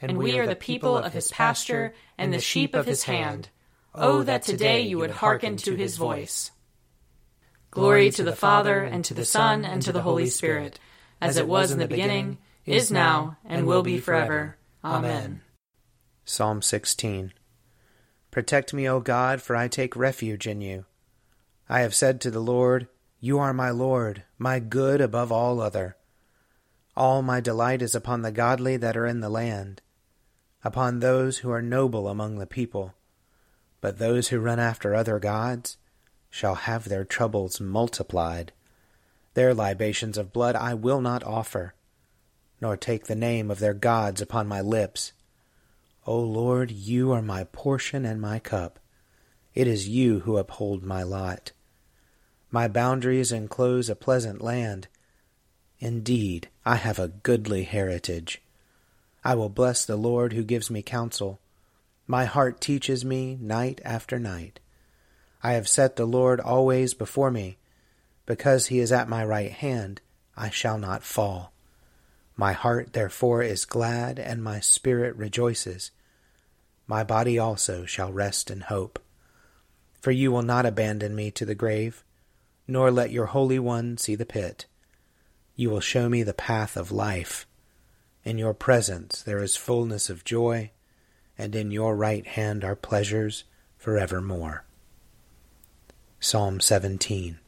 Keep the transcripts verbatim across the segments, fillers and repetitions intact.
and we are the people of his pasture and the sheep of his hand. Oh, that today you would hearken to his voice. Glory to the Father, and to the Son, and to the Holy Spirit, as it was in the beginning, is now, and will be forever. Amen. Psalm sixteen. Protect me, O God, for I take refuge in you. I have said to the Lord, you are my Lord, my good above all other. All my delight is upon the godly that are in the land, upon those who are noble among the people. But those who run after other gods shall have their troubles multiplied. Their libations of blood I will not offer, nor take the name of their gods upon my lips. O Lord, you are my portion and my cup. It is you who uphold my lot. My boundaries enclose a pleasant land. Indeed, I have a goodly heritage. I will bless the Lord who gives me counsel. My heart teaches me night after night. I have set the Lord always before me. Because he is at my right hand, I shall not fall. My heart therefore is glad, and my spirit rejoices. My body also shall rest in hope. For you will not abandon me to the grave, nor let your Holy One see the pit. You will show me the path of life. In your presence there is fullness of joy, and in your right hand are pleasures forevermore. Psalm seventeen.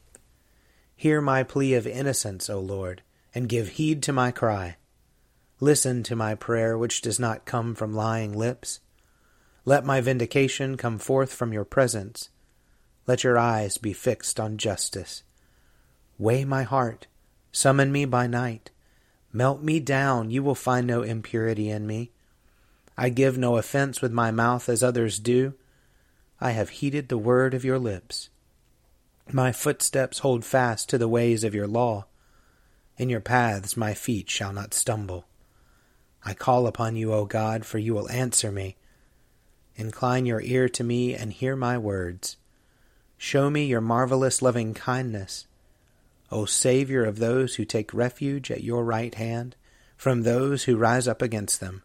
Hear my plea of innocence, O Lord, and give heed to my cry. Listen to my prayer, which does not come from lying lips. Let my vindication come forth from your presence. Let your eyes be fixed on justice. Weigh my heart. Summon me by night. Melt me down, you will find no impurity in me. I give no offense with my mouth as others do. I have heeded the word of your lips. My footsteps hold fast to the ways of your law. In your paths my feet shall not stumble. I call upon you, O God, for you will answer me. Incline your ear to me and hear my words. Show me your marvelous loving kindness, O Savior of those who take refuge at your right hand, from those who rise up against them.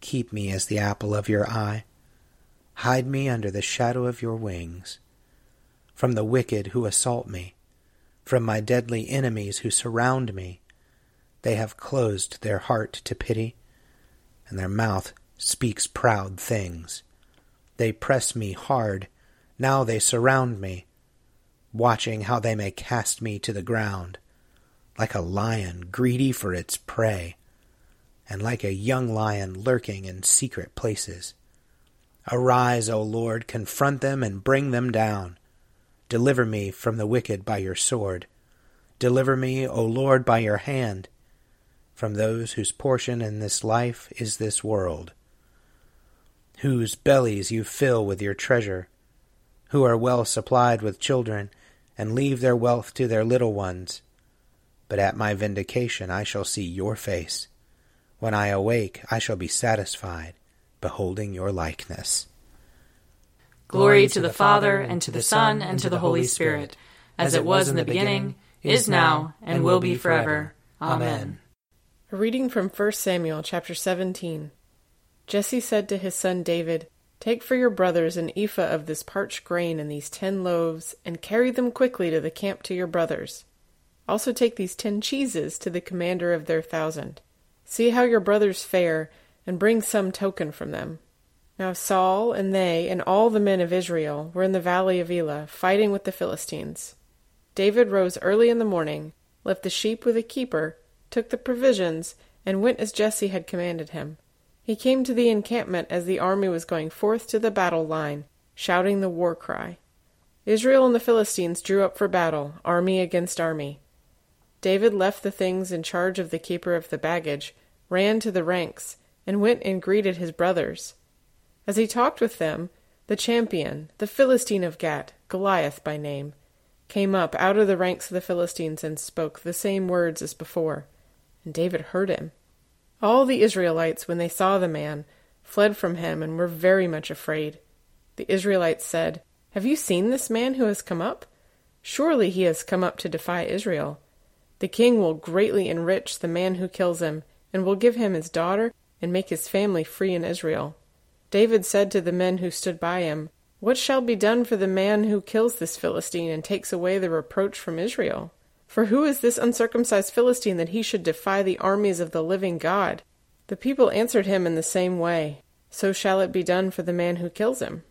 Keep me as the apple of your eye. Hide me under the shadow of your wings. From the wicked who assault me, from my deadly enemies who surround me, they have closed their heart to pity, and their mouth speaks proud things. They press me hard, now they surround me, watching how they may cast me to the ground, like a lion greedy for its prey, and like a young lion lurking in secret places. Arise, O Lord, confront them and bring them down. Deliver me from the wicked by your sword. Deliver me, O Lord, by your hand, from those whose portion in this life is this world, whose bellies you fill with your treasure, who are well supplied with children, and leave their wealth to their little ones. But at my vindication I shall see your face. When I awake I shall be satisfied, beholding your likeness. Glory to the Father, and to the Son, and to the Holy Spirit, as it was in the beginning, is now, and will be forever. Amen. A reading from First Samuel, chapter seventeen. Jesse said to his son David, take for your brothers an ephah of this parched grain and these ten loaves, and carry them quickly to the camp to your brothers. Also take these ten cheeses to the commander of their thousand. See how your brothers fare, and bring some token from them. Now Saul and they and all the men of Israel were in the valley of Elah, fighting with the Philistines. David rose early in the morning, left the sheep with a keeper, took the provisions, and went as Jesse had commanded him. He came to the encampment as the army was going forth to the battle line, shouting the war cry. Israel and the Philistines drew up for battle, army against army. David left the things in charge of the keeper of the baggage, ran to the ranks, and went and greeted his brothers. As he talked with them, the champion, the Philistine of Gat, Goliath by name, came up out of the ranks of the Philistines and spoke the same words as before. And David heard him. All the Israelites, when they saw the man, fled from him and were very much afraid. The Israelites said, "Have you seen this man who has come up? Surely he has come up to defy Israel. The king will greatly enrich the man who kills him, and will give him his daughter and make his family free in Israel." David said to the men who stood by him, "What shall be done for the man who kills this Philistine and takes away the reproach from Israel? For who is this uncircumcised Philistine that he should defy the armies of the living God?" The people answered him in the same way, "So shall it be done for the man who kills him."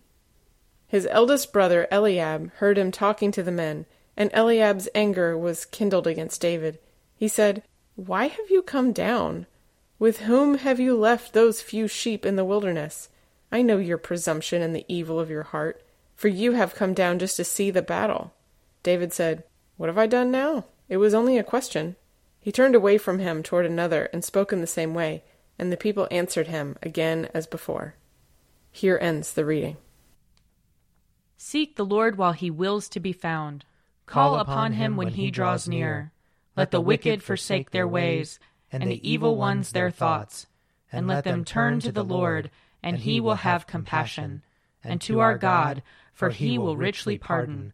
His eldest brother Eliab heard him talking to the men, and Eliab's anger was kindled against David. He said, "Why have you come down? With whom have you left those few sheep in the wilderness? I know your presumption and the evil of your heart, for you have come down just to see the battle." David said, "What have I done now? It was only a question." He turned away from him toward another and spoke in the same way, and the people answered him again as before. Here ends the reading. Seek the Lord while he wills to be found. Call, Call upon him when he draws near. Let the wicked forsake their ways, and the evil ones their thoughts. And let them turn to the Lord, and he will have compassion. And to our God, for he will richly pardon.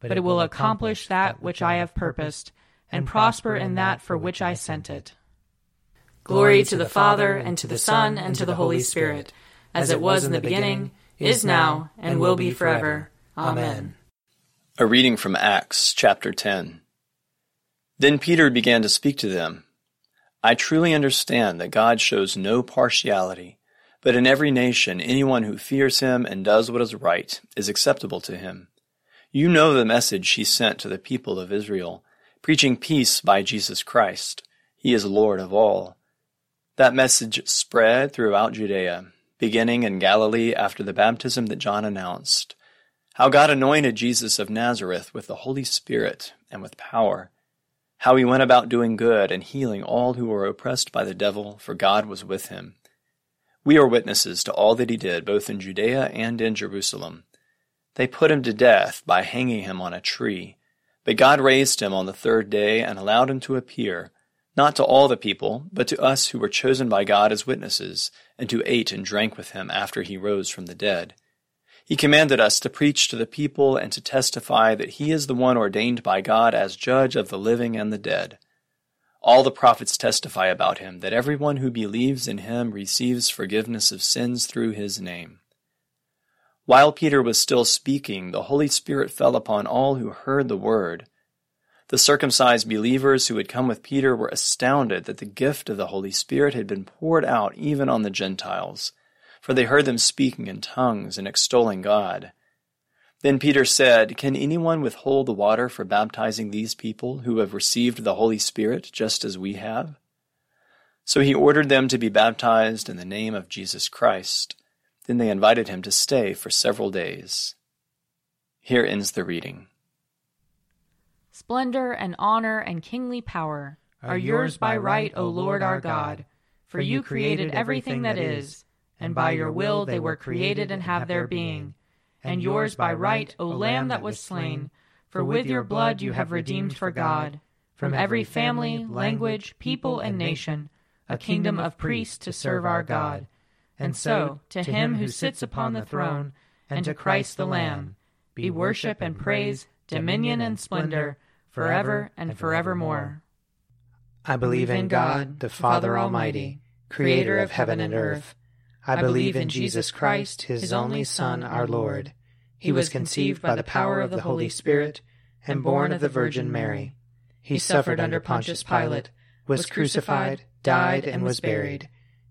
but it will accomplish that which I have purposed, and prosper in that for which I sent it. Glory to the Father, and to the Son, and to the Holy Spirit, as it was in the beginning, is now, and will be forever. Amen. A reading from Acts chapter ten. Then Peter began to speak to them. "I truly understand that God shows no partiality, but in every nation anyone who fears him and does what is right is acceptable to him. You know the message he sent to the people of Israel, preaching peace by Jesus Christ. He is Lord of all." That message spread throughout Judea, beginning in Galilee after the baptism that John announced, how God anointed Jesus of Nazareth with the Holy Spirit and with power, how he went about doing good and healing all who were oppressed by the devil, for God was with him. We are witnesses to all that he did, both in Judea and in Jerusalem. They put him to death by hanging him on a tree, but God raised him on the third day and allowed him to appear, not to all the people, but to us who were chosen by God as witnesses, and who ate and drank with him after he rose from the dead. He commanded us to preach to the people and to testify that he is the one ordained by God as judge of the living and the dead. All the prophets testify about him, that everyone who believes in him receives forgiveness of sins through his name. While Peter was still speaking, the Holy Spirit fell upon all who heard the word. The circumcised believers who had come with Peter were astounded that the gift of the Holy Spirit had been poured out even on the Gentiles, for they heard them speaking in tongues and extolling God. Then Peter said, "Can anyone withhold the water for baptizing these people who have received the Holy Spirit just as we have?" So he ordered them to be baptized in the name of Jesus Christ. Then they invited him to stay for several days. Here ends the reading. Splendor and honor and kingly power are yours by right, O Lord our God, for you created everything that is, and by your will they were created and have their being. And yours by right, O Lamb that was slain, for with your blood you have redeemed for God, from every family, language, people, and nation, a kingdom of priests to serve our God. And so, to him who sits upon the throne, and to Christ the Lamb, be worship and praise, dominion and splendor, forever and forevermore. I believe in God, the Father Almighty, creator of heaven and earth. I believe in Jesus Christ, his only Son, our Lord. He was conceived by the power of the Holy Spirit and born of the Virgin Mary. He suffered under Pontius Pilate, was crucified, died, and was buried.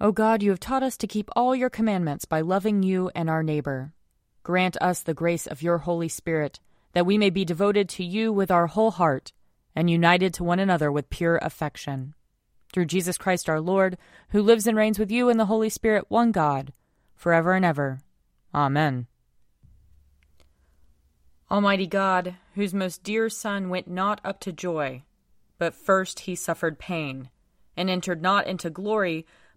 O God, you have taught us to keep all your commandments by loving you and our neighbor. Grant us the grace of your Holy Spirit, that we may be devoted to you with our whole heart, and united to one another with pure affection. Through Jesus Christ our Lord, who lives and reigns with you in the Holy Spirit, one God, forever and ever. Amen. Almighty God, whose most dear Son went not up to joy, but first he suffered pain, and entered not into glory,